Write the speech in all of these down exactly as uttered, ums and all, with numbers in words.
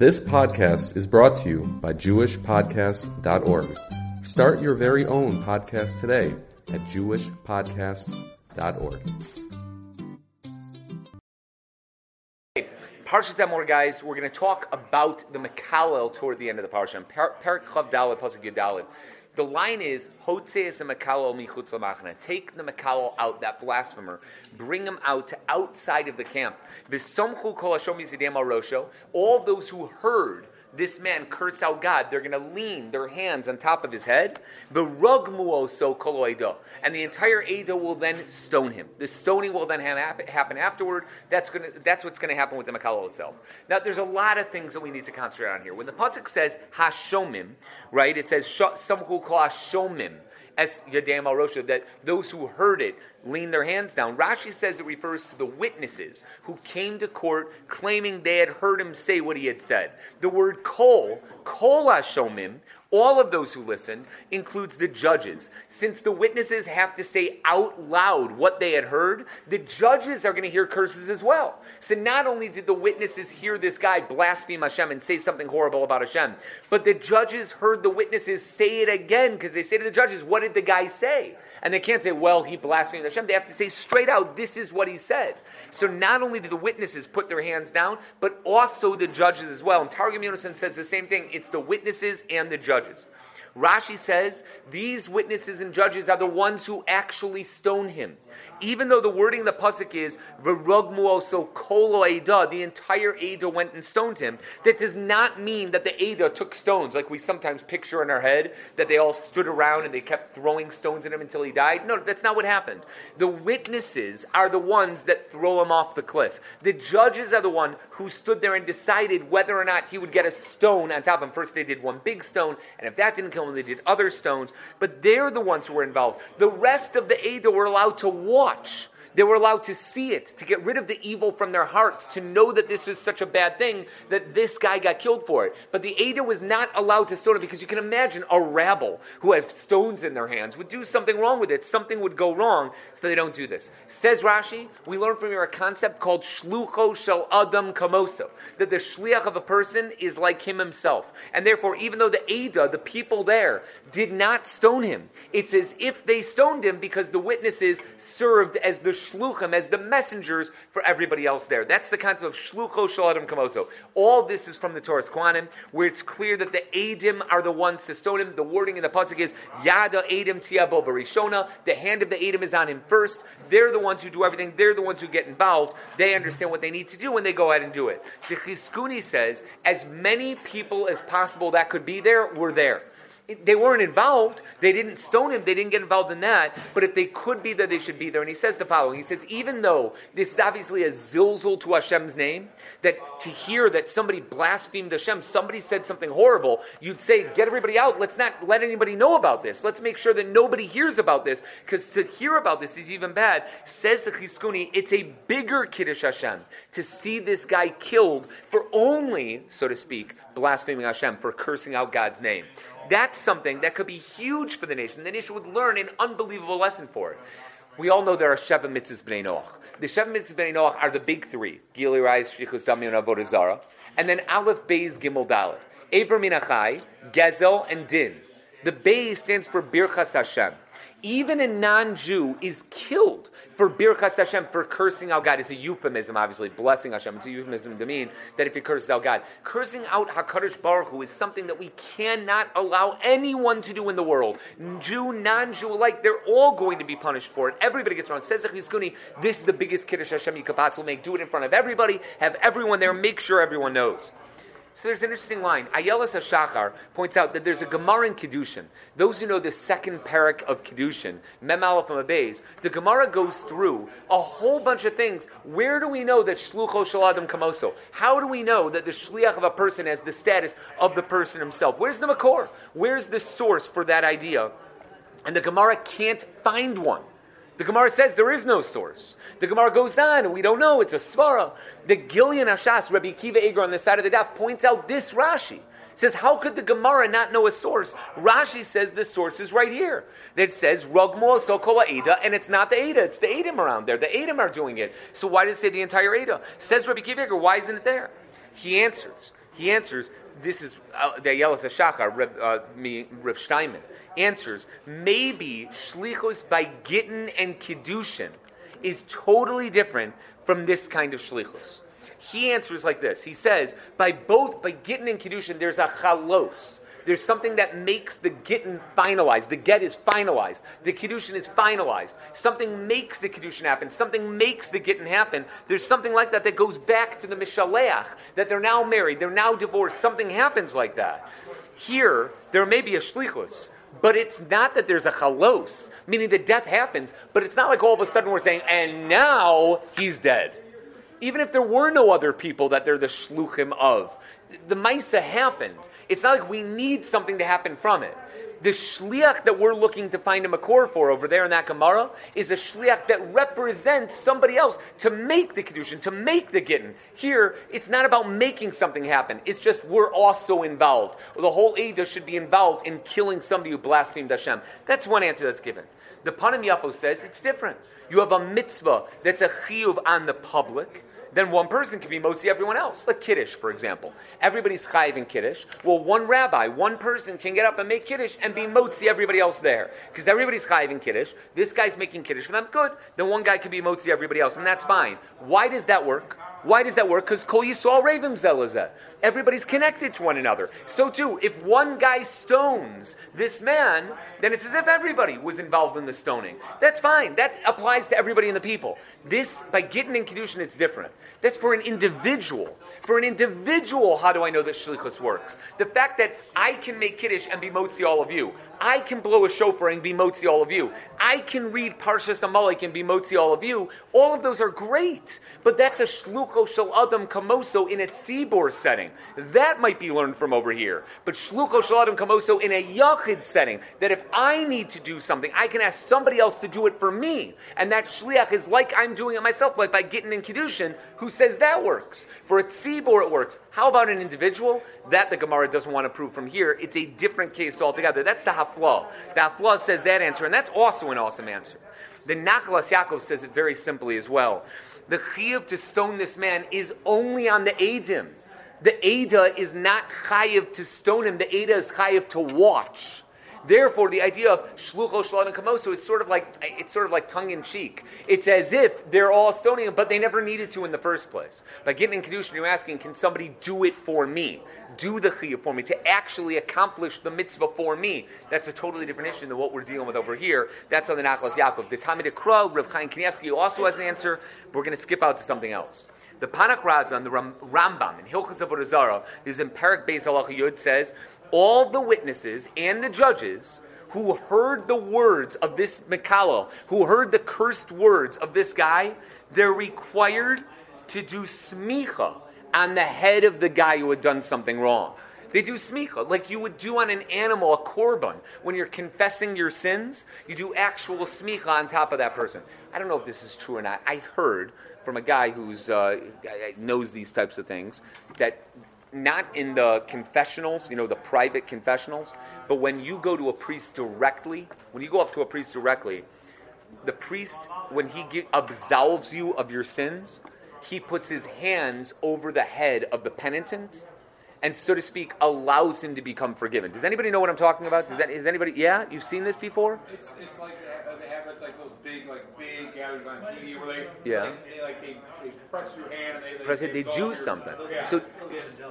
This podcast is brought to you by Jewish Podcasts dot org. Start your very own podcast today at Jewish Podcasts dot org. Parsha Tetzaveh, guys, we're going to talk about the Makalel toward the end of the Parsha. Perek Chav Dalet, Pasuk Yud Dalet. The line is, Hotzeis the Makalel michutz l'machna. Take the Makalel out, that blasphemer. Bring him out to outside of the camp. V'somchu kol hashom yizidem al rosho. All those who heard this man curse out God, they're going to lean their hands on top of his head. V'rogmu oso kol oedo. And the entire Edo will then stone him. The stoning will then happen afterward. That's going to, that's what's going to happen with the Makalel itself. Now, there's a lot of things that we need to concentrate on here. When the pasuk says Hashomim, right? It says some who call Hashomim as Yadam al Rosha, that those who heard it lean their hands down. Rashi says it refers to the witnesses who came to court claiming they had heard him say what he had said. The word kol, kol Hashomim. All of those who listened includes the judges. Since the witnesses have to say out loud what they had heard, the judges are going to hear curses as well. So not only did the witnesses hear this guy blaspheme Hashem and say something horrible about Hashem, but the judges heard the witnesses say it again, because they say to the judges, what did the guy say? And they can't say, well, he blasphemed Hashem. They have to say straight out, this is what he said. So not only did the witnesses put their hands down, but also the judges as well. And Targum Yonason says the same thing. It's the witnesses and the judges. Rashi says these witnesses and judges are the ones who actually stone him. Even though the wording of the pasuk is "v'rogmu oso kol ha'edah," the entire Edah went and stoned him. That does not mean that the Edah took stones, like we sometimes picture in our head, that they all stood around and they kept throwing stones at him until he died. No, that's not what happened. The witnesses are the ones that throw him off the cliff. The judges are the one who stood there and decided whether or not he would get a stone on top of him. First they did one big stone, and if that didn't kill him, they did other stones. But they're the ones who were involved. The rest of the Edah were allowed to watch. They were allowed to see it, to get rid of the evil from their hearts, to know that this is such a bad thing that this guy got killed for it. But the Edah was not allowed to stone it, because you can imagine a rabble who have stones in their hands would do something wrong with it. Something would go wrong, so they don't do this. Says Rashi, we learn from here a concept called Shlucho Shel Adam Kamoso, that the shliach of a person is like him himself. And therefore, even though the Edah, the people there, did not stone him, it's as if they stoned him, because the witnesses served as the shluchim, as the messengers for everybody else there. That's the concept of shlucho shel adam kamoso. All this is from the Torah's Kwanim, where it's clear that the Edim are the ones to stone him. The wording in the pasuk is yada Edim tiabo barishona. The hand of the Edim is on him first. They're the ones who do everything. They're the ones who get involved. They understand what they need to do, and they go ahead and do it. The Echizkuni says, as many people as possible that could be there were there. They weren't involved. They didn't stone him. They didn't get involved in that. But if they could be there, they should be there. And he says the following. He says, even though this is obviously a zilzal to Hashem's name, that to hear that somebody blasphemed Hashem, somebody said something horrible, you'd say, get everybody out. Let's not let anybody know about this. Let's make sure that nobody hears about this, because to hear about this is even bad. Says the Echizkuni, it's a bigger Kiddush Hashem to see this guy killed for only, so to speak, blaspheming Hashem, for cursing out God's name. That's something that could be huge for the nation. The nation would learn an unbelievable lesson for it. We all know there are Sheva Mitzvahs B'nai Noach. The Sheva Mitzvahs B'nai Noach are the big three: Gilui Ra'is, Shlichus Dami, and Avodah Zarah. And then Aleph, Beis, Gimel, Dalet. Eber Min HaChai, Gezel, and Din. The Beis stands for Birchas Hashem. Even a non-Jew is killed for Birchas Hashem, for cursing out God. It's a euphemism, obviously. Blessing Hashem. It's a euphemism to mean that if he curses out God. Cursing out HaKadosh Baruch Hu is something that we cannot allow anyone to do in the world. Jew, non-Jew alike, they're all going to be punished for it. Everybody gets wrong. Says Echizkuni, this is the biggest Kiddush Hashem you could possibly make. Do it in front of everybody. Have everyone there. Make sure everyone knows. So there's an interesting line. Ayeles Hashachar points out that there's a Gemara in Kiddushin. Those who know the second parak of Kiddushin, Mem Aleph Mabez, the Gemara goes through a whole bunch of things. Where do we know that Shlucho Shel Adam Kamoso? How do we know that the shliach of a person has the status of the person himself? Where's the Makor? Where's the source for that idea? And the Gemara can't find one. The Gemara says there is no source. The Gemara goes on, and we don't know. It's a svara. The Gilian Hashas, Rabbi Akiva Eger on the side of the daf, points out this Rashi. Says, how could the Gemara not know a source? Rashi says the source is right here. That says, Rogmo Sokola Eda, and it's not the Eda, it's the Edim around there. The Edim are doing it. So why does it say the entire Eda? Says Rabbi Akiva Eger, why isn't it there? He answers. He answers, this is uh, the Ayeles Hashachar, Rev, uh, me, Rev Steinman, answers, maybe shlichus by Gittin and Kiddushin is totally different from this kind of shlichus. He answers like this. He says, by both, by Gittin and Kiddushin, there's a chalos. There's something that makes the Gittin finalized. The get is finalized. The Kiddushin is finalized. Something makes the Kiddushin happen. Something makes the Gittin happen. There's something like that that goes back to the Mishaleach, that they're now married, they're now divorced. Something happens like that. Here, there may be a shlichus, but it's not that there's a chalos, meaning the death happens, but it's not like all of a sudden we're saying, and now he's dead. Even if there were no other people that they're the shluchim of, the Maisa happened. It's not like we need something to happen from it. The shliach that we're looking to find a makor for over there in that Gemara is a shliach that represents somebody else to make the Kiddushin, to make the Gittin. Here, it's not about making something happen. It's just we're also involved. The whole Eidah should be involved in killing somebody who blasphemed Hashem. That's one answer that's given. The Panim Yafo says it's different. You have a mitzvah that's a chiyuv on the public, then one person can be motzi everyone else. Like Kiddush, for example. Everybody's chayiv in Kiddush. Well, one rabbi, one person can get up and make Kiddush and be motzi everybody else there. Because everybody's chayiv in Kiddush. This guy's making Kiddush for them. Good. Then one guy can be motzi everybody else, and that's fine. Why does that work? Why does that work? Because Kol Yisrael Reivim Zelazeh. Everybody's connected to one another. So too, if one guy stones this man, then it's as if everybody was involved in the stoning. That's fine. That applies to everybody in the people. This, by Gittin and Kiddushin, it's different. That's for an individual. For an individual, how do I know that shlichus works? The fact that I can make Kiddush and be motzi all of you. I can blow a shofar and be motzi all of you. I can read Parshas Amalek and be motzi all of you. All of those are great. But that's a shlucho shel adam kamoso in a tzibor setting. That might be learned from over here. But shlucho shel adam kamoso in a yachid setting, that if I need to do something, I can ask somebody else to do it for me. And that shliach is like I'm doing it myself, like by Gittin and Kiddushin. Who says that works? For a tzibor it works. How about an individual? That the Gemara doesn't want to prove from here. It's a different case altogether. That's the haflah. The haflah says that answer, and that's also an awesome answer. The Nachlas Yaakov says it very simply as well. The chiyuv to stone this man is only on the eidim. The eida is not chayiv to stone him. The eida is chayiv to watch. Therefore, the idea of shlucho shalad and kamoso is sort of like it's sort of like tongue in cheek. It's as if they're all stoning him, but they never needed to in the first place. By Gittin and Kiddushin, you're asking, can somebody do it for me? Do the chiyuv for me to actually accomplish the mitzvah for me? That's a totally different issue than what we're dealing with over here. That's on the Nachlas Yaakov. The Talmid Akra, Rav Chaim Kanievsky also has an answer. We're going to skip out to something else. The Panach Raza and the Ram- Rambam in Hilchos Avodah Zarah, this is in Perek Beis Halacha Yud, says, all the witnesses and the judges who heard the words of this Mikalel, who heard the cursed words of this guy, they're required to do smicha on the head of the guy who had done something wrong. They do smicha, like you would do on an animal, a korban. When you're confessing your sins, you do actual smicha on top of that person. I don't know if this is true or not. I heard from a guy who uh, knows these types of things that... not in the confessionals, you know, the private confessionals, but when you go to a priest directly, when you go up to a priest directly, the priest, when he get, absolves you of your sins, he puts his hands over the head of the penitent and, so to speak, allows him to become forgiven. Does anybody know what I'm talking about? Does that, is anybody, yeah? You've seen this before? It's, it's like uh, they have like those big, like big gatherings on T V where they, yeah. like, they, like, they, they press your hand and they, like, press it, they, they do your, something. Yeah. So,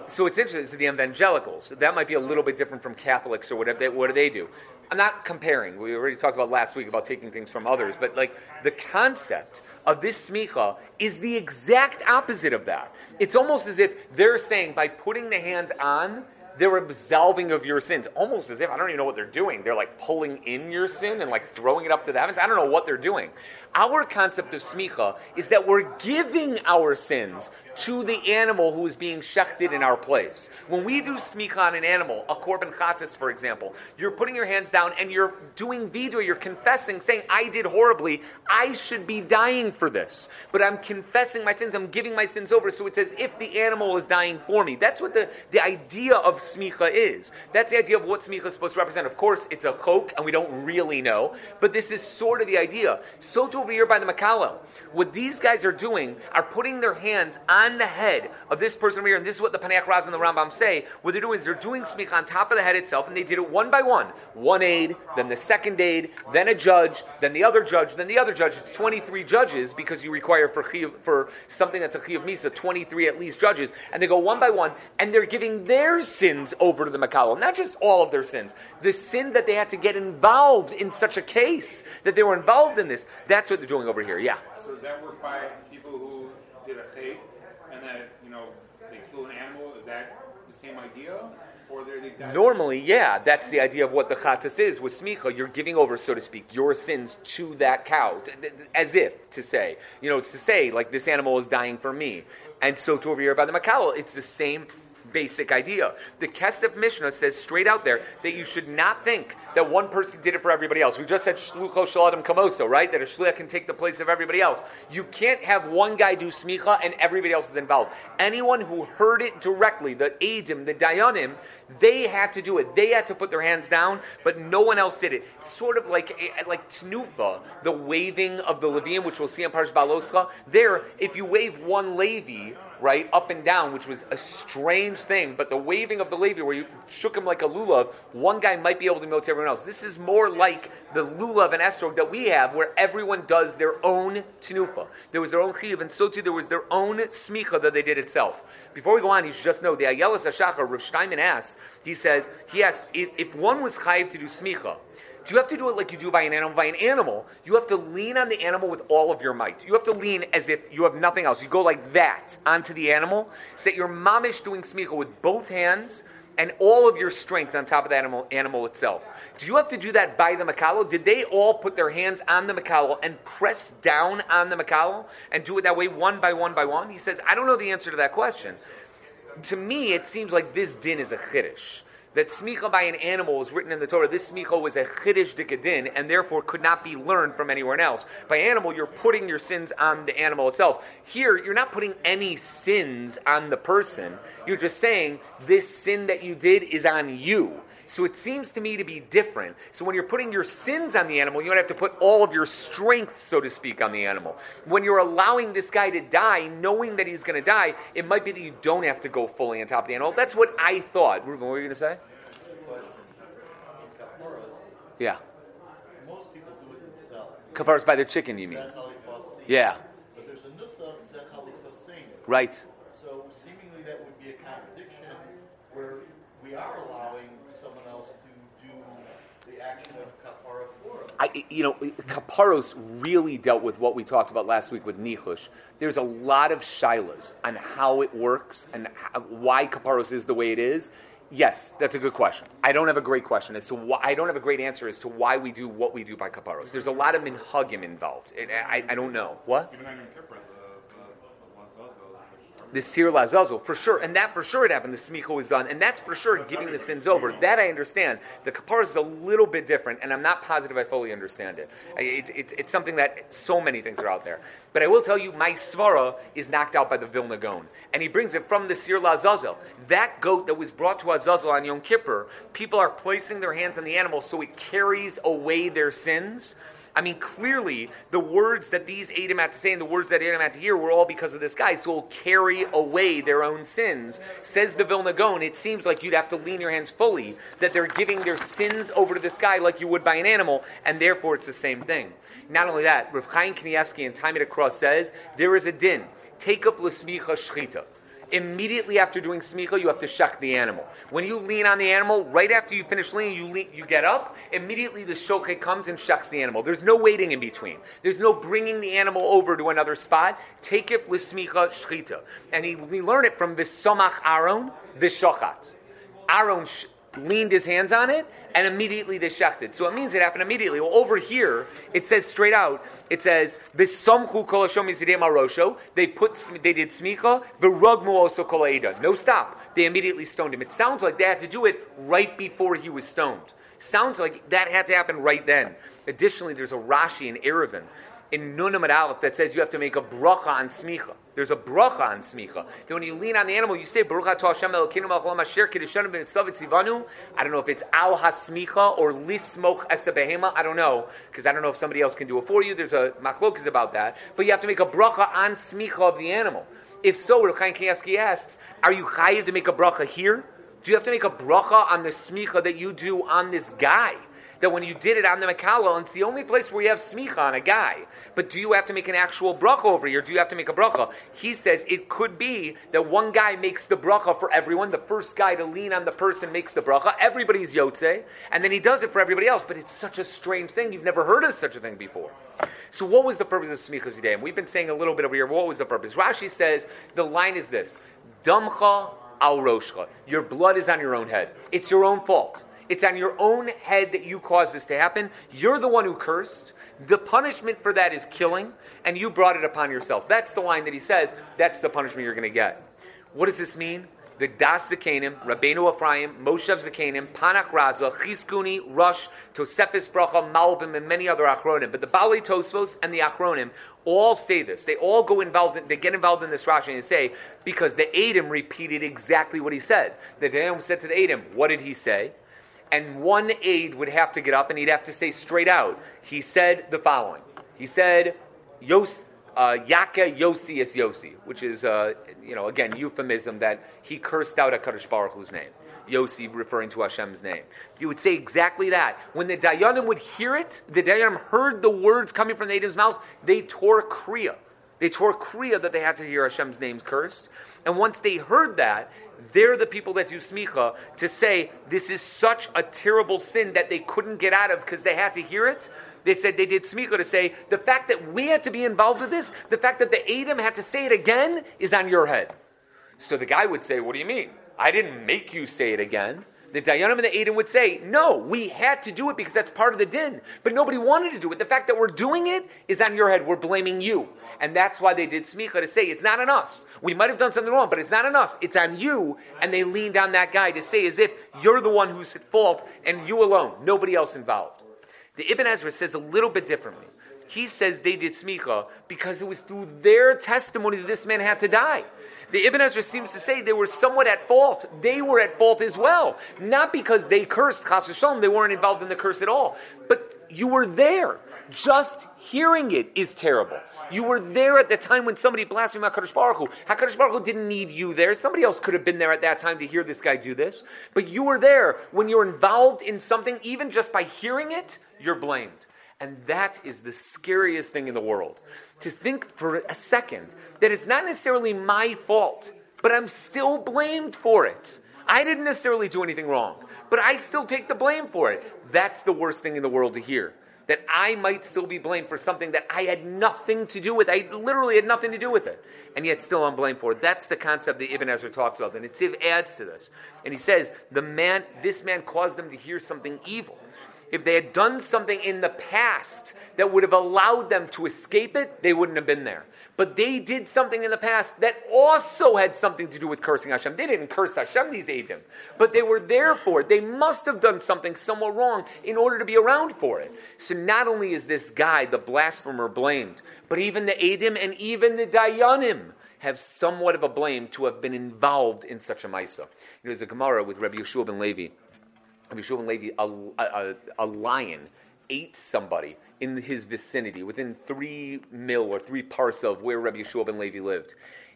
so it's interesting. So the evangelicals, that might be a little bit different from Catholics or whatever. They, what do they do? I'm not comparing. We already talked about last week about taking things from others, but like the concept of this smicha is the exact opposite of that. It's almost as if they're saying by putting the hands on, they're absolving of your sins. Almost as if, I don't even know what they're doing. They're like pulling in your sin and like throwing it up to the heavens. I don't know what they're doing. Our concept of smicha is that we're giving our sins to the animal who is being shechted in our place. When we do smicha on an animal, a korban chatas, for example, you're putting your hands down and you're doing vidui, you're confessing, saying, I did horribly, I should be dying for this. But I'm confessing my sins, I'm giving my sins over, so it's as if the animal is dying for me. That's what the, the idea of smicha is. That's the idea of what smicha is supposed to represent. Of course, it's a chok, and we don't really know, but this is sort of the idea. So to over here by the Makalel. What these guys are doing are putting their hands on the head of this person over here, and this is what the Panach Raza and the Rambam say. What they're doing is they're doing smicha on top of the head itself, and they did it one by one. One aid, then the second aid, then a judge, then the other judge, then the other judge. It's twenty-three judges, because you require for chiv, for something that's a chiv misa, twenty-three at least judges, and they go one by one, and they're giving their sins over to the Makalel. Not just all of their sins. The sin that they had to get involved in such a case, that they were involved in this, that's what they're doing over here, yeah. So does that work by people who did a chait and then, you know, they kill an animal? Is that the same idea? Or they died? Normally, yeah. That's the idea of what the chatas is with smicha. You're giving over, so to speak, your sins to that cow. As if, to say. You know, to say, like, this animal is dying for me. And so to over here by the Makalel, it's the same basic idea. The Kesef Mishnah says straight out there that you should not think that one person did it for everybody else. We just said Shlucho Shaladim Kamoso, right? That a Shliach can take the place of everybody else. You can't have one guy do smicha and everybody else is involved. Anyone who heard it directly, the Eidim, the Dayanim, they had to do it. They had to put their hands down, but no one else did it. Sort of like like Tnufa, the waving of the Levium, which we'll see on Parsh Baloscha. There, if you wave one Levi, right, up and down, which was a strange thing, but the waving of the Levi, where you shook him like a lulav, one guy might be able to know to everyone else. This is more like the lulav and estrog that we have, where everyone does their own tinufa. There was their own chiv, and so too there was their own smicha that they did itself. Before we go on, you should just know, the Ayeles Hashachar, Rav Steinman asks, he says, he asks, if, if one was chayiv to do smicha, do you have to do it like you do by an animal? By an animal, you have to lean on the animal with all of your might. You have to lean as if you have nothing else. You go like that onto the animal. It's that you're mamish doing smicha with both hands and all of your strength on top of the animal, animal itself. Do you have to do that by the Makalel? Did they all put their hands on the Makalel and press down on the Makalel and do it that way, one by one by one? He says, I don't know the answer to that question. To me, it seems like this din is a chiddush. That smicha by an animal was written in the Torah. This smicha was a chiddush dikadin, and therefore could not be learned from anywhere else. By animal, you're putting your sins on the animal itself. Here, you're not putting any sins on the person. You're just saying, this sin that you did is on you. So it seems to me to be different. So when you're putting your sins on the animal, you don't have to put all of your strength, so to speak, on the animal. When you're allowing this guy to die, knowing that he's going to die, it might be that you don't have to go fully on top of the animal. That's what I thought. Ruben, what were you going to say? Yeah. Most people do it themselves. Kafaras by their chicken, you mean? Yeah. But there's a nusa of zechalifasin. Right. So seemingly that would be a contradiction where we are allowing someone else to do the action of kapara for us. I, you know, kaparos really dealt with what we talked about last week with nichush. There's a lot of shilas on how it works and how, why kaparos is the way it is. Yes, that's a good question. I don't have a great question as to why. I don't have a great answer as to why we do what we do by kaparos. There's a lot of minhagim involved. It, I, I don't know. What? Even on Yom Kippur, the Sir Lazazel, for sure, and that for sure it happened, the smicha was done, and that's for sure that's giving the sins over. That I understand. The kapara is a little bit different, and I'm not positive I fully understand it. It, it. It's something that so many things are out there. But I will tell you, my svara is knocked out by the Vilna Gaon, and he brings it from the Sir Lazazel. That goat that was brought to Azazel on Yom Kippur, people are placing their hands on the animal so it carries away their sins. I mean, clearly, the words that these Adam had to say and the words that Adam had to hear were all because of this guy, so he'll carry away their own sins. Says the Vilna Gaon, it seems like you'd have to lean your hands fully, that they're giving their sins over to this guy like you would by an animal, and therefore it's the same thing. Not only that, Rav Chaim Kanievsky in Time at the Cross says, there is a din, take up l'smicha shchita. Immediately after doing smicha, you have to shech the animal. When you lean on the animal, right after you finish leaning, you lean, you get up, immediately the shokhe comes and shechs the animal. There's no waiting in between. There's no bringing the animal over to another spot. Take it l'smicha shchita. And he, we learn it from v'somach Aaron v'shochat. Aaron sh- leaned his hands on it, and immediately they shechted. So it means it happened immediately. Well, over here, it says straight out, it says, "V'somchu kol hashom yizidem al rosho." They put, they did smicha. V'rogmu oso kol ha'edah. No stop. They immediately stoned him. It sounds like they had to do it right before he was stoned. Sounds like that had to happen right then. Additionally, there's a Rashi in Erevin in Nun Amud Aleph that says you have to make a bracha on smicha. There's a bracha on smicha. Then when you lean on the animal, you say Baruch Atah Hashem Elokeinu Melech Haolam Asher Kiddushanu B'Nitzav Tzivanu. I don't know if it's Al Hasmicha or Lismoch Es Behema. I don't know, because I don't know if somebody else can do it for you. There's a machlokes about that. But you have to make a bracha on smicha of the animal. If so, Rav Chaim Kanievsky asks, are you chayiv to make a bracha here? Do you have to make a bracha on the smicha that you do on this guy? That when you did it on the Makala, and it's the only place where you have smicha on a guy. But do you have to make an actual bracha over here? Do you have to make a bracha? He says it could be that one guy makes the bracha for everyone. The first guy to lean on the person makes the bracha. Everybody's yotze. And then he does it for everybody else. But it's such a strange thing. You've never heard of such a thing before. So what was the purpose of smicha today? And we've been saying a little bit over here, what was the purpose? Rashi says, the line is this. Damcha al roshcha. Your blood is on your own head. It's your own fault. It's on your own head that you caused this to happen. You're the one who cursed. The punishment for that is killing, and you brought it upon yourself. That's the line that he says. That's the punishment you're going to get. What does this mean? The Das Zekenim, Rabbeinu Ephraim, Moshav Zekenim, Panach Raza, Echizkuni, Rush, Tosefis Bracha, Malvim, and many other Achronim. But the Bali Tosfos and the Achronim all say this. They all go involved, in, they get involved in this Rashi and say, because the Edom repeated exactly what he said. The Edom said to the Edom, what did he say? And one aide would have to get up and he'd have to say straight out, he said the following. He said, Yos, uh, Yaka Yossi is Yossi, which is, uh, you know, again, euphemism that he cursed out HaKadosh Baruch Hu's name. Yossi referring to Hashem's name. You would say exactly that. When the Dayanim would hear it, the Dayanim heard the words coming from the Adam's mouth, they tore Kriya. They tore Kriya that they had to hear Hashem's name cursed. And once they heard that, they're the people that do smicha to say, this is such a terrible sin that they couldn't get out of because they had to hear it. They said they did smicha to say, the fact that we had to be involved with this, the fact that the Edom had to say it again is on your head. So the guy would say, what do you mean? I didn't make you say it again. The Dayanim and the Edom would say, no, we had to do it because that's part of the din. But nobody wanted to do it. The fact that we're doing it is on your head. We're blaming you. And that's why they did smicha to say, it's not on us. We might have done something wrong, but it's not on us. It's on you. And they leaned on that guy to say as if you're the one who's at fault and you alone, nobody else involved. The Ibn Ezra says a little bit differently. He says they did smicha because it was through their testimony that this man had to die. The Ibn Ezra seems to say they were somewhat at fault. They were at fault as well. Not because they cursed, chas v'shalom, they weren't involved in the curse at all. But you were there. Just hearing it is terrible. You were there at the time when somebody blasphemed HaKadosh Baruch Hu. HaKadosh Baruch Hu didn't need you there. Somebody else could have been there at that time to hear this guy do this. But you were there. When you're involved in something, even just by hearing it, you're blamed. And that is the scariest thing in the world. To think for a second that it's not necessarily my fault, but I'm still blamed for it. I didn't necessarily do anything wrong, but I still take the blame for it. That's the worst thing in the world to hear. That I might still be blamed for something that I had nothing to do with. I literally had nothing to do with it. And yet still I'm blamed for it. That's the concept that Ibn Ezra talks about. And Itziv adds to this. And he says, the man, this man caused them to hear something evil. If they had done something in the past that would have allowed them to escape it, they wouldn't have been there. But they did something in the past that also had something to do with cursing Hashem. They didn't curse Hashem, these Edom. But they were there for it. They must have done something somewhat wrong in order to be around for it. So not only is this guy, the blasphemer, blamed, but even the Edom and even the Dayanim have somewhat of a blame to have been involved in such a Maisa. There's a Gemara with Rabbi Yashua ben Levi. Rabbi Yashua ben Levi, a, a, a lion, ate somebody in his vicinity, within three mil or three parsa of where Rabbi Yeshua ben Levi lived.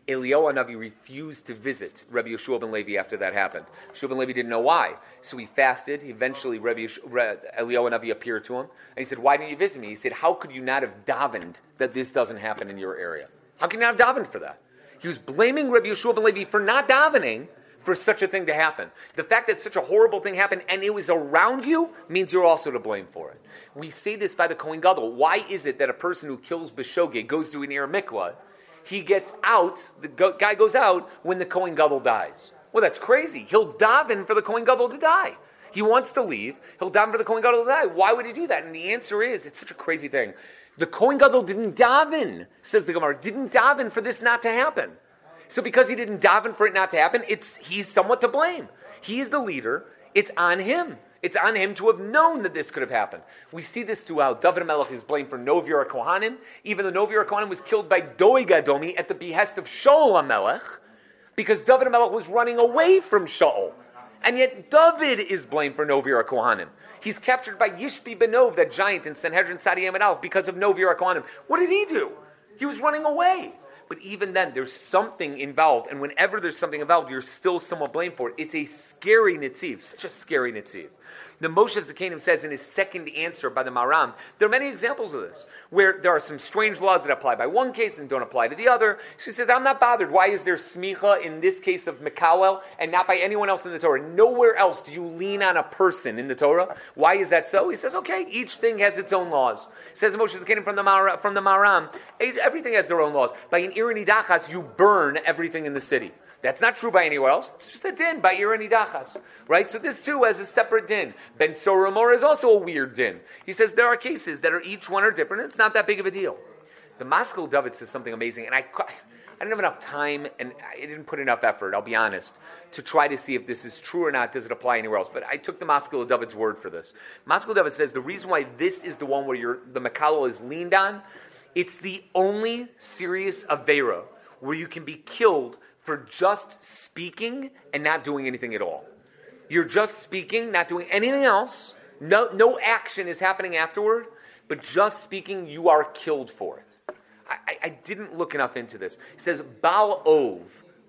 Eliyahu HaNava refused to visit Rabbi Yeshua ben Levi after that happened. Yeshua ben Levi didn't know why, so he fasted. Eventually, Rabbi Yeshua, Eliyahu HaNava appeared to him, and he said, why didn't you visit me? He said, how could you not have davened that this doesn't happen in your area? How can you not have davened for that? He was blaming Rabbi Yeshua ben Levi for not davening, for such a thing to happen. The fact that such a horrible thing happened and it was around you means you're also to blame for it. We say this by the Kohen Gadol. Why is it that a person who kills B'Shogeg goes to an Ir Mikla, he gets out, the go- guy goes out when the Kohen Gadol dies? Well, that's crazy. He'll daven for the Kohen Gadol to die. He wants to leave. He'll daven for the Kohen Gadol to die. Why would he do that? And the answer is, it's such a crazy thing. The Kohen Gadol didn't daven, says the Gemara, didn't daven for this not to happen. So because he didn't daven for it not to happen, it's he's somewhat to blame. He is the leader. It's on him. It's on him to have known that this could have happened. We see this throughout. David Melech is blamed for Nov Ir HaKohanim. Even though Nov Ir HaKohanim was killed by Doeg Adomi at the behest of Shaul HaMelech, because David Melech was running away from Shaul. And yet David is blamed for Nov Ir HaKohanim. He's captured by Yishbi Benov, that giant in Sanhedrin Sadi Amid Aleph, because of Nov Ir HaKohanim. What did he do? He was running away. But even then, there's something involved, and whenever there's something involved, you're still somewhat blamed for it. It's a scary Netziv, such a scary Netziv. The Moshav Zekenim says in his second answer by the Maram, there are many examples of this, where there are some strange laws that apply by one case and don't apply to the other. So he says, I'm not bothered. Why is there smicha in this case of Mikawel and not by anyone else in the Torah? Nowhere else do you lean on a person in the Torah. Why is that so? He says, okay, each thing has its own laws. Says Moshav Zekenim from the Maram, from the Maram, everything has their own laws. By an Irinidachas, you burn everything in the city. That's not true by anywhere else. It's just a din by Irinidachas, right? So this too has a separate din. Ben Soromor is also a weird din. He says there are cases that are each one are different. It's not that big of a deal. The Maskal Dovet says something amazing, and I, I didn't have enough time and I didn't put enough effort, I'll be honest, to try to see if this is true or not. Does it apply anywhere else? But I took the Maskal Dovet's word for this. Maskal Dovet says the reason why this is the one where you're, the Makalo is leaned on, it's the only serious Avera where you can be killed for just speaking and not doing anything at all. You're just speaking, not doing anything else. No, no action is happening afterward, but just speaking, you are killed for it. I, I didn't look enough into this. It says, Baal Ov.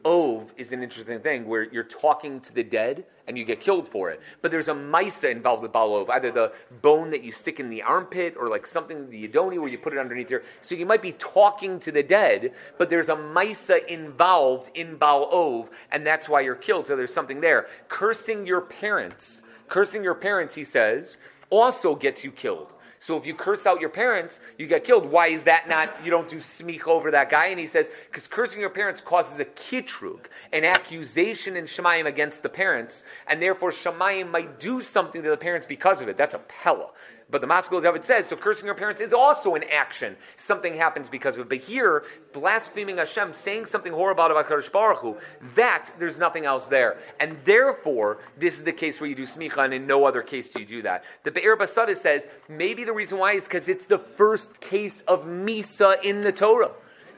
Ov is an interesting thing where you're talking to the dead and you get killed for it. But there's a maisa involved with Baal Ov, either the bone that you stick in the armpit or like something, the Yadoni, where you put it underneath your... So you might be talking to the dead, but there's a maisa involved in Baal Ov, and that's why you're killed, so there's something there. Cursing your parents, cursing your parents, he says, also gets you killed. So if you curse out your parents, you get killed. Why is that not, you don't do smich over that guy? And he says, because cursing your parents causes a kitrug, an accusation in Shemayim against the parents, and therefore Shemayim might do something to the parents because of it. That's a pella. But the Maskil David says, so cursing your parents is also an action. Something happens because of it. But here, blaspheming Hashem, saying something horrible about HaKadosh Baruch Hu, that, there's nothing else there. And therefore, this is the case where you do smicha, and in no other case do you do that. The Be'er Basada says, maybe the reason why is because it's the first case of Misa in the Torah.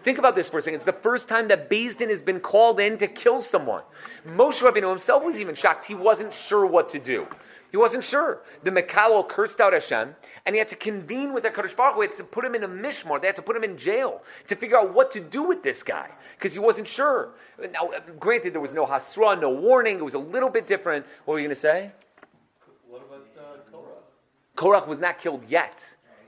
Think about this for a second. It's the first time that Beis Din has been called in to kill someone. Moshe Rabbeinu himself was even shocked. He wasn't sure what to do. He wasn't sure. The Mekalo cursed out Hashem, and he had to convene with HaKadosh Baruch Hu. He had to put him in a mishmar. They had to put him in jail to figure out what to do with this guy, because he wasn't sure. Now, granted, there was no hasra, no warning. It was a little bit different. What were you going to say? What about uh, Korach? Korach was not killed yet.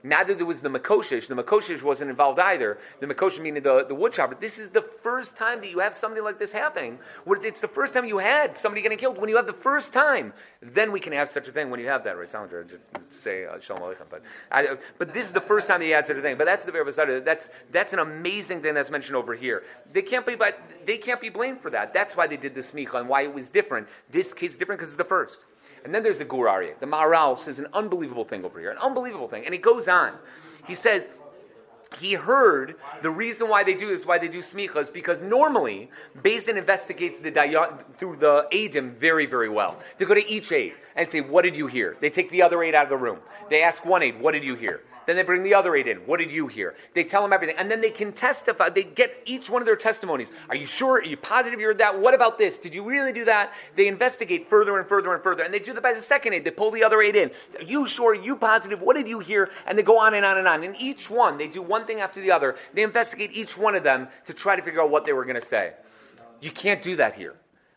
Neither there was the Makoshish. The Makoshish wasn't involved either. The Makoshish meaning the, the woodchopper. This is the first time that you have something like this happening. It's the first time you had somebody getting killed. When you have the first time, then we can have such a thing. When you have that, right, Sandra? Just say uh, Shalom Aleichem. But, I, but this is the first time that you had such a thing. But that's the very beside. That's that's an amazing thing that's mentioned over here. They can't be, but they can't be blamed for that. That's why they did the smicha and why it was different. This case is different because it's the first. And then there's the Gur Arya. The Maharal says an unbelievable thing over here, an unbelievable thing. And he goes on. He says, he heard the reason why they do this, why they do smicha, is because normally, Beis Din investigates the dayan, through the Eidim very, very well. They go to each Eid and say, what did you hear? They take the other Eid out of the room. They ask one Eid, what did you hear? Then they bring the other eight in. What did you hear? They tell them everything. And then they can testify. They get each one of their testimonies. Are you sure? Are you positive you heard that? What about this? Did you really do that? They investigate further and further and further. And they do that by the second eight. They pull the other eight in. Are you sure? Are you positive? What did you hear? And they go on and on and on. And each one, they do one thing after the other. They investigate each one of them to try to figure out what they were going to say. You can't do that here.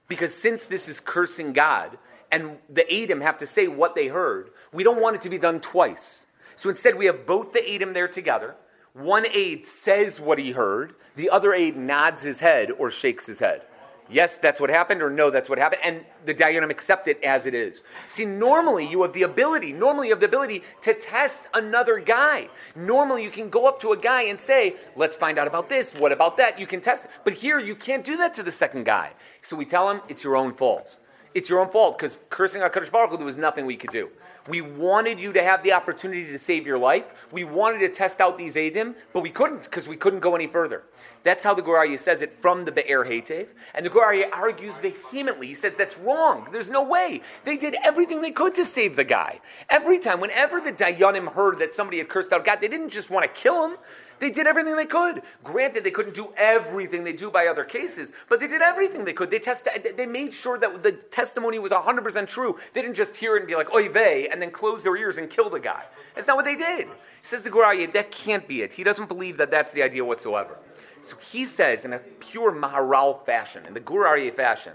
Because since this is cursing God, and the Eidim have to say what they heard, we don't want it to be done twice. So instead, we have both the Eidim there together. One Eid says what he heard. The other Eid nods his head or shakes his head. Yes, that's what happened, or no, that's what happened. And the Dayanim accept it as it is. See, normally you have the ability, normally you have the ability to test another guy. Normally you can go up to a guy and say, let's find out about this, what about that? You can test it. But here, you can't do that to the second guy. So we tell him, it's your own fault. It's your own fault, because cursing HaKadosh Baruch Hu, there was nothing we could do. We wanted you to have the opportunity to save your life. We wanted to test out these Eidim, but we couldn't because we couldn't go any further. That's how the Gur Arya says it from the Be'er Heitev. And the Gur Arya argues vehemently. He says that's wrong. There's no way. They did everything they could to save the guy. Every time, whenever the Dayanim heard that somebody had cursed out God, they didn't just want to kill him. They did everything they could. Granted, they couldn't do everything they do by other cases, but they did everything they could. They test, they made sure that the testimony was one hundred percent true. They didn't just hear it and be like, oy vey, and then close their ears and kill the guy. That's not what they did. Says the Gur Arya, that can't be it. He doesn't believe that that's the idea whatsoever. So he says, in a pure Maharal fashion, in the Gur Arya fashion,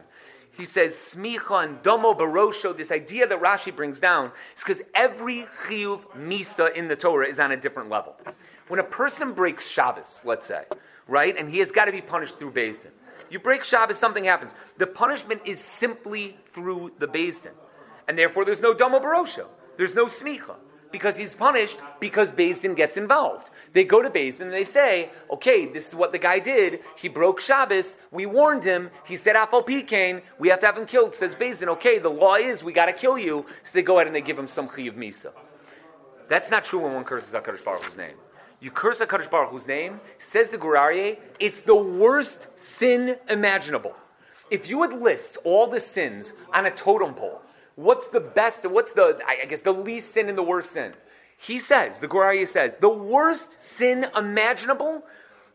he says, smicha and domo barosho, this idea that Rashi brings down, is because every chiyuv misa in the Torah is on a different level. When a person breaks Shabbos, let's say, right, and he has got to be punished through Beis Din. You break Shabbos, something happens. The punishment is simply through the Beis Din. And therefore there's no domo barosho. There's no smicha. Because he's punished because Beis Din gets involved. They go to Beis Din and they say, okay, this is what the guy did. He broke Shabbos. We warned him. He said, Afal Pikain. We have to have him killed. Says Beis Din, okay, the law is we got to kill you. So they go ahead and they give him some Chiyuv Misa. That's not true when one curses HaKadosh Baruch Hu's name. You curse HaKadosh Baruch Hu's name, says the Gur Arya, it's the worst sin imaginable. If you would list all the sins on a totem pole, what's the best, what's the, I guess, the least sin and the worst sin? He says, the Gur Arya says, the worst sin imaginable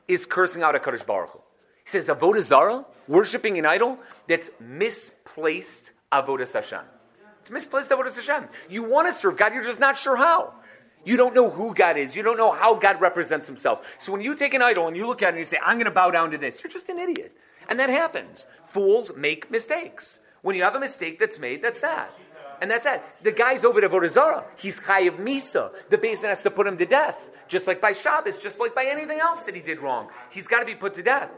is cursing out HaKadosh Baruch Hu. He says, Avodah Zarah, worshipping an idol, that's misplaced Avodas Hashem. It's misplaced Avodas Hashem. You want to serve God, you're just not sure how. You don't know who God is. You don't know how God represents himself. So when you take an idol and you look at it and you say, I'm going to bow down to this, you're just an idiot. And that happens. Fools make mistakes. When you have a mistake that's made, that's that. And that's that. The guy's over to Avodah Zarah. He's Chayav Misa. The Beis Din has to put him to death. Just like by Shabbos, just like by anything else that he did wrong. He's got to be put to death.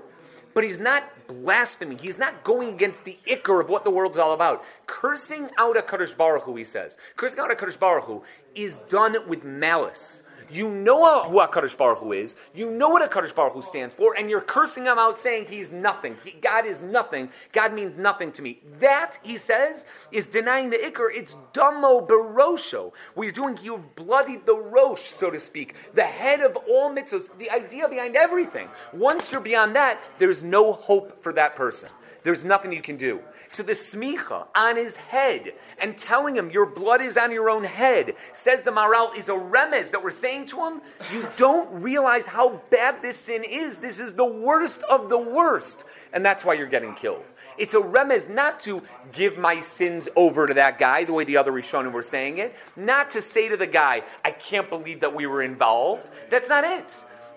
But he's not blaspheming. He's not going against the ichor of what the world's all about. Cursing out HaKadosh Baruch Hu, he says. Cursing out HaKadosh Baruch Hu is done with malice. You know who HaKadosh Baruch Hu is. You know what HaKadosh Baruch Hu stands for. And you're cursing him out saying he's nothing. He, God is nothing. God means nothing to me. That, he says, is denying the ichor. It's domo barosho. What you're doing, you've bloodied the rosh, so to speak. The head of all mitzvahs. The idea behind everything. Once you're beyond that, there's no hope for that person. There's nothing you can do. So the smicha on his head and telling him your blood is on your own head, says the Maharal, is a remez that we're saying to him, you don't realize how bad this sin is. This is the worst of the worst. And that's why you're getting killed. It's a remez not to give my sins over to that guy, the way the other Rishonim were saying it. Not to say to the guy, I can't believe that we were involved. That's not it.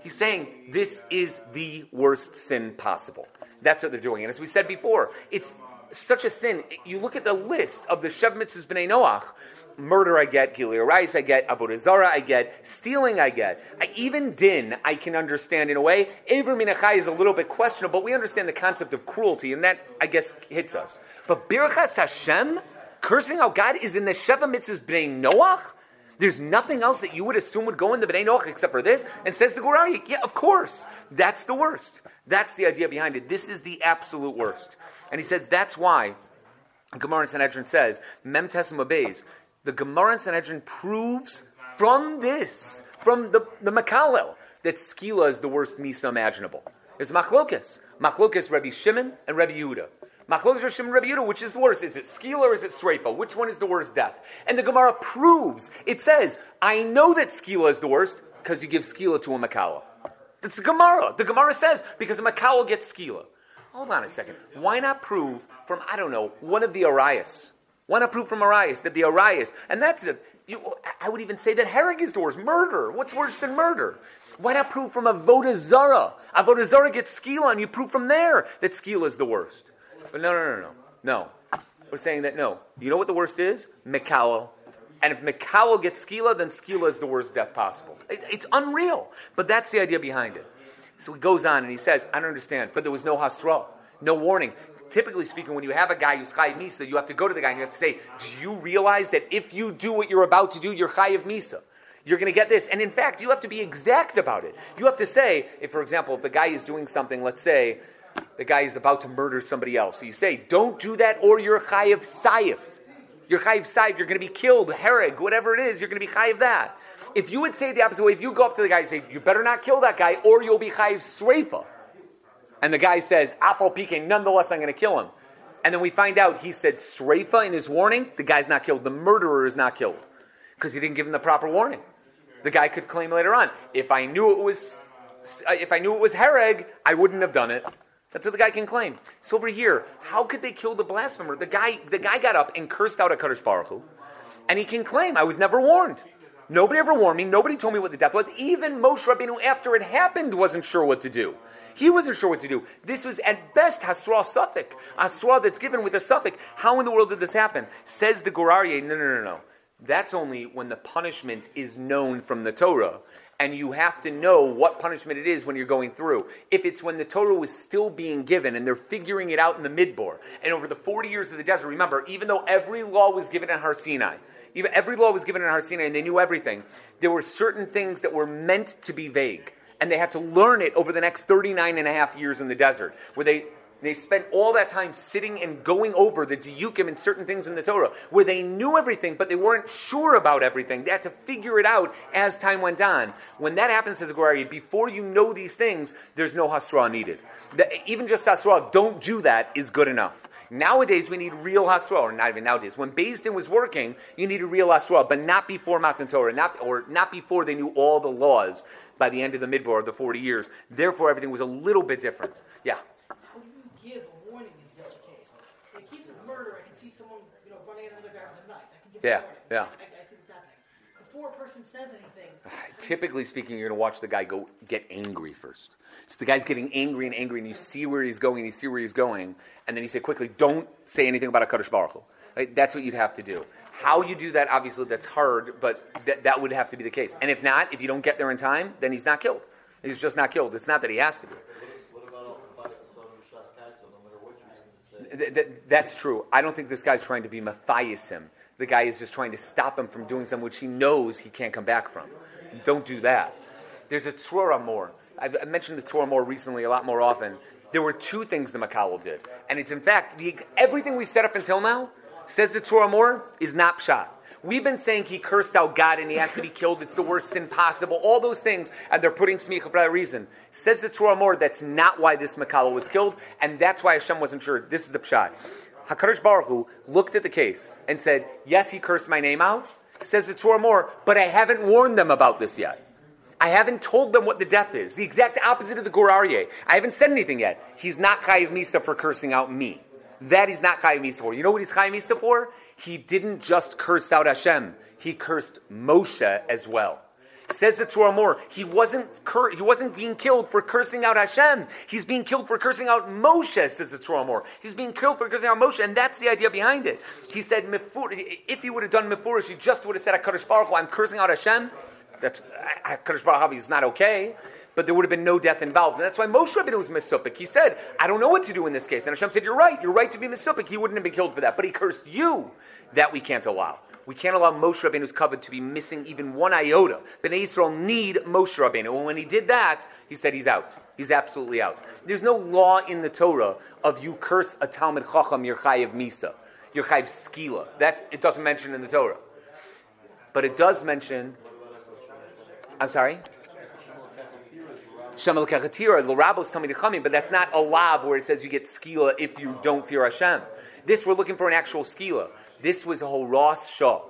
He's saying, this is the worst sin possible. That's what they're doing. And as we said before, it's such a sin. You look at the list of the Shev Mitzvahs B'nai Noach. Murder I get, Gilead Rice I get, Avodah Zarah I get, stealing I get. I, even Din I can understand in a way. Eiver Min Achai is a little bit questionable, but we understand the concept of cruelty, and that, I guess, hits us. But Birchas Hashem, cursing out God, is in the Shev Mitzvahs B'nai Noach? There's nothing else that you would assume would go in the B'nai Noach except for this? And says the Gur Arya, yeah, of course. That's the worst. That's the idea behind it. This is the absolute worst. And he says that's why Gemara and Sanhedrin says, Mem Tessim obeys. The Gemara and Sanhedrin proves from this, from the, the Makalel, that Skila is the worst Misa imaginable. There's Machlokas. Machlokas, Rabbi Shimon and Rabbi Yehuda. Machlokas, Rabbi Shimon and Rabbi Yehuda, which is the worst? Is it Skila or is it Sreifa? Which one is the worst death? And the Gemara proves, it says, I know that Skila is the worst because you give Skila to a Makalel. It's the Gemara. The Gemara says, because a Makalel gets Skila. Hold on a second. Why not prove from, I don't know, one of the Arias? Why not prove from Arias that the Arias, and that's it. You, I would even say that Hereg is the worst. Murder. What's worse than murder? Why not prove from Avodah Zarah? Avodah Zarah gets Skila, and you prove from there that Skila is the worst. But no, no, no, no. No. We're saying that, no. You know what the worst is? Makalel. And if Makalel gets Skila, then Skila is the worst death possible. It, it's unreal. But that's the idea behind it. So he goes on and he says, I don't understand, but there was no hasra, no warning. Typically speaking, when you have a guy who's Chayav Misa, you have to go to the guy and you have to say, do you realize that if you do what you're about to do, you're Chayav Misa? You're going to get this. And in fact, you have to be exact about it. You have to say, if, for example, if the guy is doing something, let's say, the guy is about to murder somebody else. So you say, don't do that or you're Chayav Sayif. You're chayiv saif, you're going to be killed, hereg, whatever it is, you're going to be chayiv that. If you would say the opposite way, if you go up to the guy and say, you better not kill that guy, or you'll be chayiv sreifa. And the guy says, afal pikein, nonetheless, I'm going to kill him. And then we find out he said sreifa in his warning, the guy's not killed, the murderer is not killed. Because he didn't give him the proper warning. The guy could claim later on, if I knew it was, if I knew it was hereg, I wouldn't have done it. That's what the guy can claim. So over here, how could they kill the blasphemer? The guy, the guy got up and cursed out HaKadosh Baruch Hu, and he can claim, I was never warned. Nobody ever warned me. Nobody told me what the death was. Even Moshe Rabbeinu, after it happened, wasn't sure what to do. He wasn't sure what to do. This was at best hasra suffik, hasra that's given with a suffik. How in the world did this happen? Says the Gur Arya, no, no, no, no. That's only when the punishment is known from the Torah. And you have to know what punishment it is when you're going through. If it's when the Torah was still being given and they're figuring it out in the Midbar, and over the forty years of the desert, remember, even though every law was given in Har Sinai, even every law was given in Har Sinai and they knew everything, there were certain things that were meant to be vague. And they had to learn it over the next thirty-nine and a half years in the desert, where they... They spent all that time sitting and going over the diyukim and certain things in the Torah, where they knew everything, but they weren't sure about everything. They had to figure it out as time went on. When that happens, says the Gur Arya, before you know these things, there's no hasra needed. The, even just hasra, don't do that, is good enough. Nowadays, we need real hasra, or not even nowadays. When Beis Din was working, you need a real hasra, but not before Matan Torah, not, or not before they knew all the laws by the end of the Midbar, the forty years. Therefore, everything was a little bit different. Yeah. Give a warning in such a case. Like, he's a murderer. I can see someone, you know, running at another guy with a knife. I can give yeah, a warning. Yeah, yeah. I, I see what's happening. Before a person says anything... Typically speaking, you're going to watch the guy go get angry first. So the guy's getting angry and angry, and you see where he's going, and you see where he's going, and then you say quickly, don't say anything about HaKadosh Baruch Hu. Like, that's what you'd have to do. How you do that, obviously, that's hard, but th- that would have to be the case. And if not, if you don't get there in time, then he's not killed. He's just not killed. It's not that he has to be. Th- th- that's true. I don't think this guy's trying to be Matthiasim. The guy is just trying to stop him from doing something which he knows he can't come back from. Don't do that. There's a Torah more. I've I mentioned the Torah more recently, a lot more often. There were two things the Makalal did. And it's in fact, the, everything we set up until now, says the Torah more, is not pshat. We've been saying he cursed out God and he has to be killed. It's the worst sin possible. All those things, and they're putting smicha for that reason. Says the Torah more, that's not why this Makala was killed, and that's why Hashem wasn't sure. This is the pshat. HaKadosh Baruch Hu looked at the case and said, yes, he cursed my name out. Says the Torah more, but I haven't warned them about this yet. I haven't told them what the death is. The exact opposite of the Gur Arya. I haven't said anything yet. He's not chayiv misa for cursing out me. That he's not chayiv misa for. You know what he's chayiv misa for? He didn't just curse out Hashem. He cursed Moshe as well. Says the Torah more, he wasn't cur- he wasn't being killed for cursing out Hashem. He's being killed for cursing out Moshe, says the Torah more. He's being killed for cursing out Moshe, and that's the idea behind it. He said, if he would have done Mefurish, he just would have said, HaKadosh Baruch Hu, I'm cursing out Hashem. That's, HaKadosh Baruch Hu is not okay. But there would have been no death involved. And that's why Moshe Rabbeinu was misopik. He said, I don't know what to do in this case. And Hashem said, you're right. You're right to be misopik. He wouldn't have been killed for that. But he cursed you. That we can't allow. We can't allow Moshe Rabbeinu's covenant to be missing even one iota. Bnei Yisrael need Moshe Rabbeinu. And when he did that, he said he's out. He's absolutely out. There's no law in the Torah of you curse a Talmid Chacham, your Chayiv Misa, your Chayiv Skila. That, it doesn't mention in the Torah. But it does mention... I'm sorry? Shemal Kachatira, L'rabos Talmid Chachamim, but that's not a lav where it says you get skila if you don't fear Hashem. This, we're looking for an actual skila. This was a whole Ross Shah.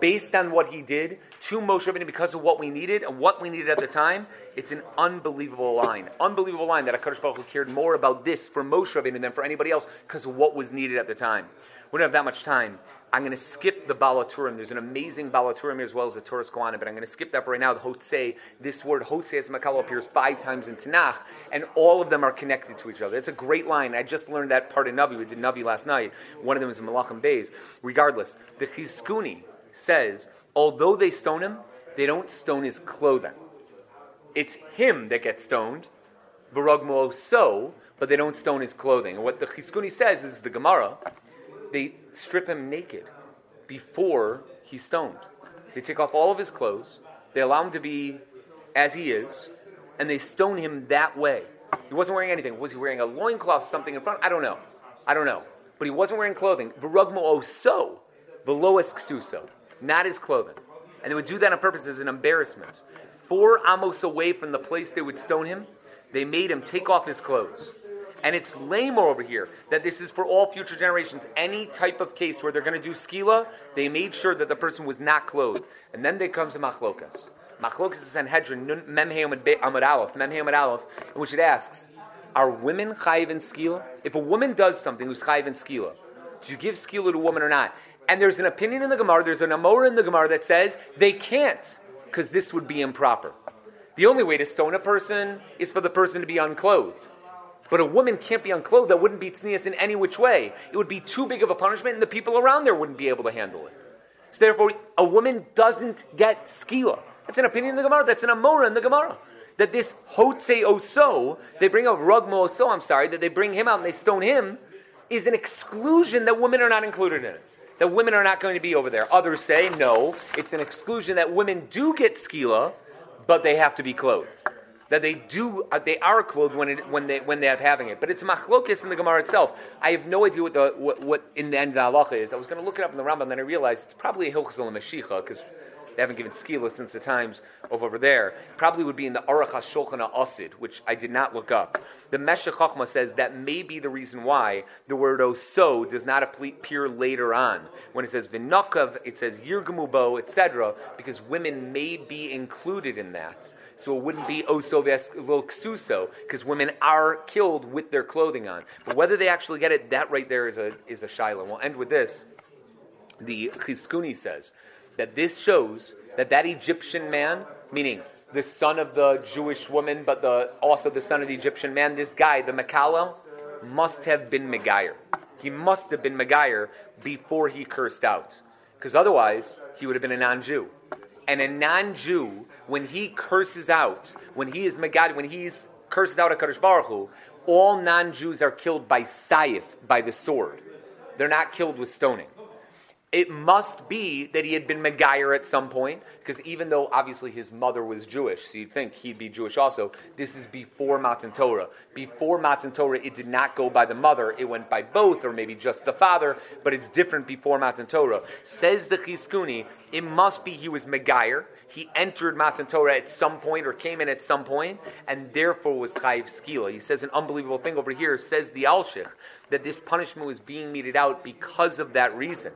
Based on what he did to Moshe Rabbeinu, because of what we needed and what we needed at the time, it's an unbelievable line. Unbelievable line that HaKadosh Baruch Hu cared more about this for Moshe Rabbeinu than for anybody else because of what was needed at the time. We don't have that much time. I'm going to skip the Balaturim. There's an amazing Balaturim here as well as the Torah's Kwanim, but I'm going to skip that for right now. The Hotzei, this word Hotzei as Makala appears five times in Tanakh, and all of them are connected to each other. It's a great line. I just learned that part in Navi. We did Navi last night. One of them is Malachim Beis. Regardless, the Echizkuni says, although they stone him, they don't stone his clothing. It's him that gets stoned, Baragmo so, but they don't stone his clothing. And what the Echizkuni says is the Gemara, they strip him naked before he's stoned. They take off all of his clothes. They allow him to be as he is, and they stone him that way. He wasn't wearing anything. Was he wearing a loincloth, something in front? I don't know. I don't know. But he wasn't wearing clothing. V'ragmo oso. Velois ksuso, not his clothing. And they would do that on purpose as an embarrassment. Four amos away from the place they would stone him, they made him take off his clothes. And it's lamer over here that this is for all future generations. Any type of case where they're going to do skila, they made sure that the person was not clothed. And then there comes the machlokas. Machlokas is Sanhedrin, memhei amud aleph, memhei amud aleph, in which it asks, are women chayiv in skila? If a woman does something who's chayiv in skila, do you give skila to a woman or not? And there's an opinion in the Gemara, there's an amora in the Gemara that says they can't, because this would be improper. The only way to stone a person is for the person to be unclothed. But a woman can't be unclothed. That wouldn't be tznius in any which way. It would be too big of a punishment, and the people around there wouldn't be able to handle it. So therefore, a woman doesn't get skila. That's an opinion in the Gemara. That's an amora in the Gemara. That this hotse oso, they bring up rugmo oso, I'm sorry, that they bring him out and they stone him, is an exclusion that women are not included in it. That women are not going to be over there. Others say, no, it's an exclusion that women do get skila, but they have to be clothed. That they do, they are clothed when it, when they when they are having it. But it's machlokis in the Gemara itself. I have no idea what the what, what in the end of the halacha is. I was going to look it up in the Rambam, then I realized it's probably a hilchos l'mashicha because they haven't given skila since the times of over there. Probably would be in the Aruch HaShulchan HaAsid, which I did not look up. The Meshech Chochma says that may be the reason why the word oso does not appear later on when it says v'nokav, it says yirgamubo, et cetera, because women may be included in that. So it wouldn't be oso v'ksuso, because women are killed with their clothing on. But whether they actually get it, that right there is a is a shiloh. We'll end with this. The Echizkuni says that this shows that that Egyptian man, meaning the son of the Jewish woman, but the also the son of the Egyptian man, this guy, the Mekallel, must have been Megayer. He must have been Megayer before he cursed out. Because otherwise, he would have been a non-Jew. And a non-Jew, when he curses out, when he is Megad, when he is, curses out HaKadosh Baruch Hu, all non-Jews are killed by sayif, by the sword. They're not killed with stoning. It must be that he had been Megayer at some point, because even though obviously his mother was Jewish, so you'd think he'd be Jewish also, this is before Matan Torah. Before Matan Torah, it did not go by the mother, it went by both, or maybe just the father, but it's different before Matan Torah. Says the Echizkuni, it must be he was Megayer, he entered Matan Torah at some point, or came in at some point, and therefore was Chayiv Skila. He says an unbelievable thing over here, says the Alshich, that this punishment was being meted out because of that reason.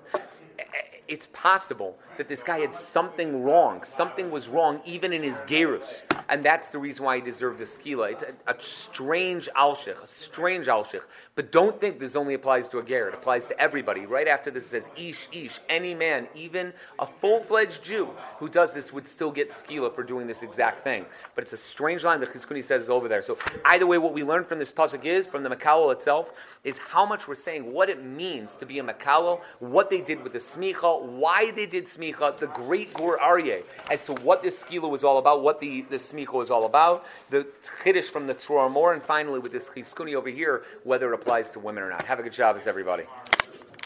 It's possible that this guy had something wrong. Something was wrong even in his gerus. And that's the reason why he deserved a skila. It's a, a strange alshich, a strange alshich. But don't think this only applies to a ger. It applies to everybody. Right after this it says, ish, ish, any man, even a full-fledged Jew who does this would still get skila for doing this exact thing. But it's a strange line that Echizkuni says is over there. So either way, what we learn from this pasuk is, from the Makallel itself, is how much we're saying, what it means to be a Makallel, what they did with the smicha, why they did smicha, the great Gur Arya, as to what this skila was all about, what the, the smicha was all about, the chiddush from the Torah more, and finally with this Echizkuni over here, whether it applies to women or not. Have a good Shabbos, everybody.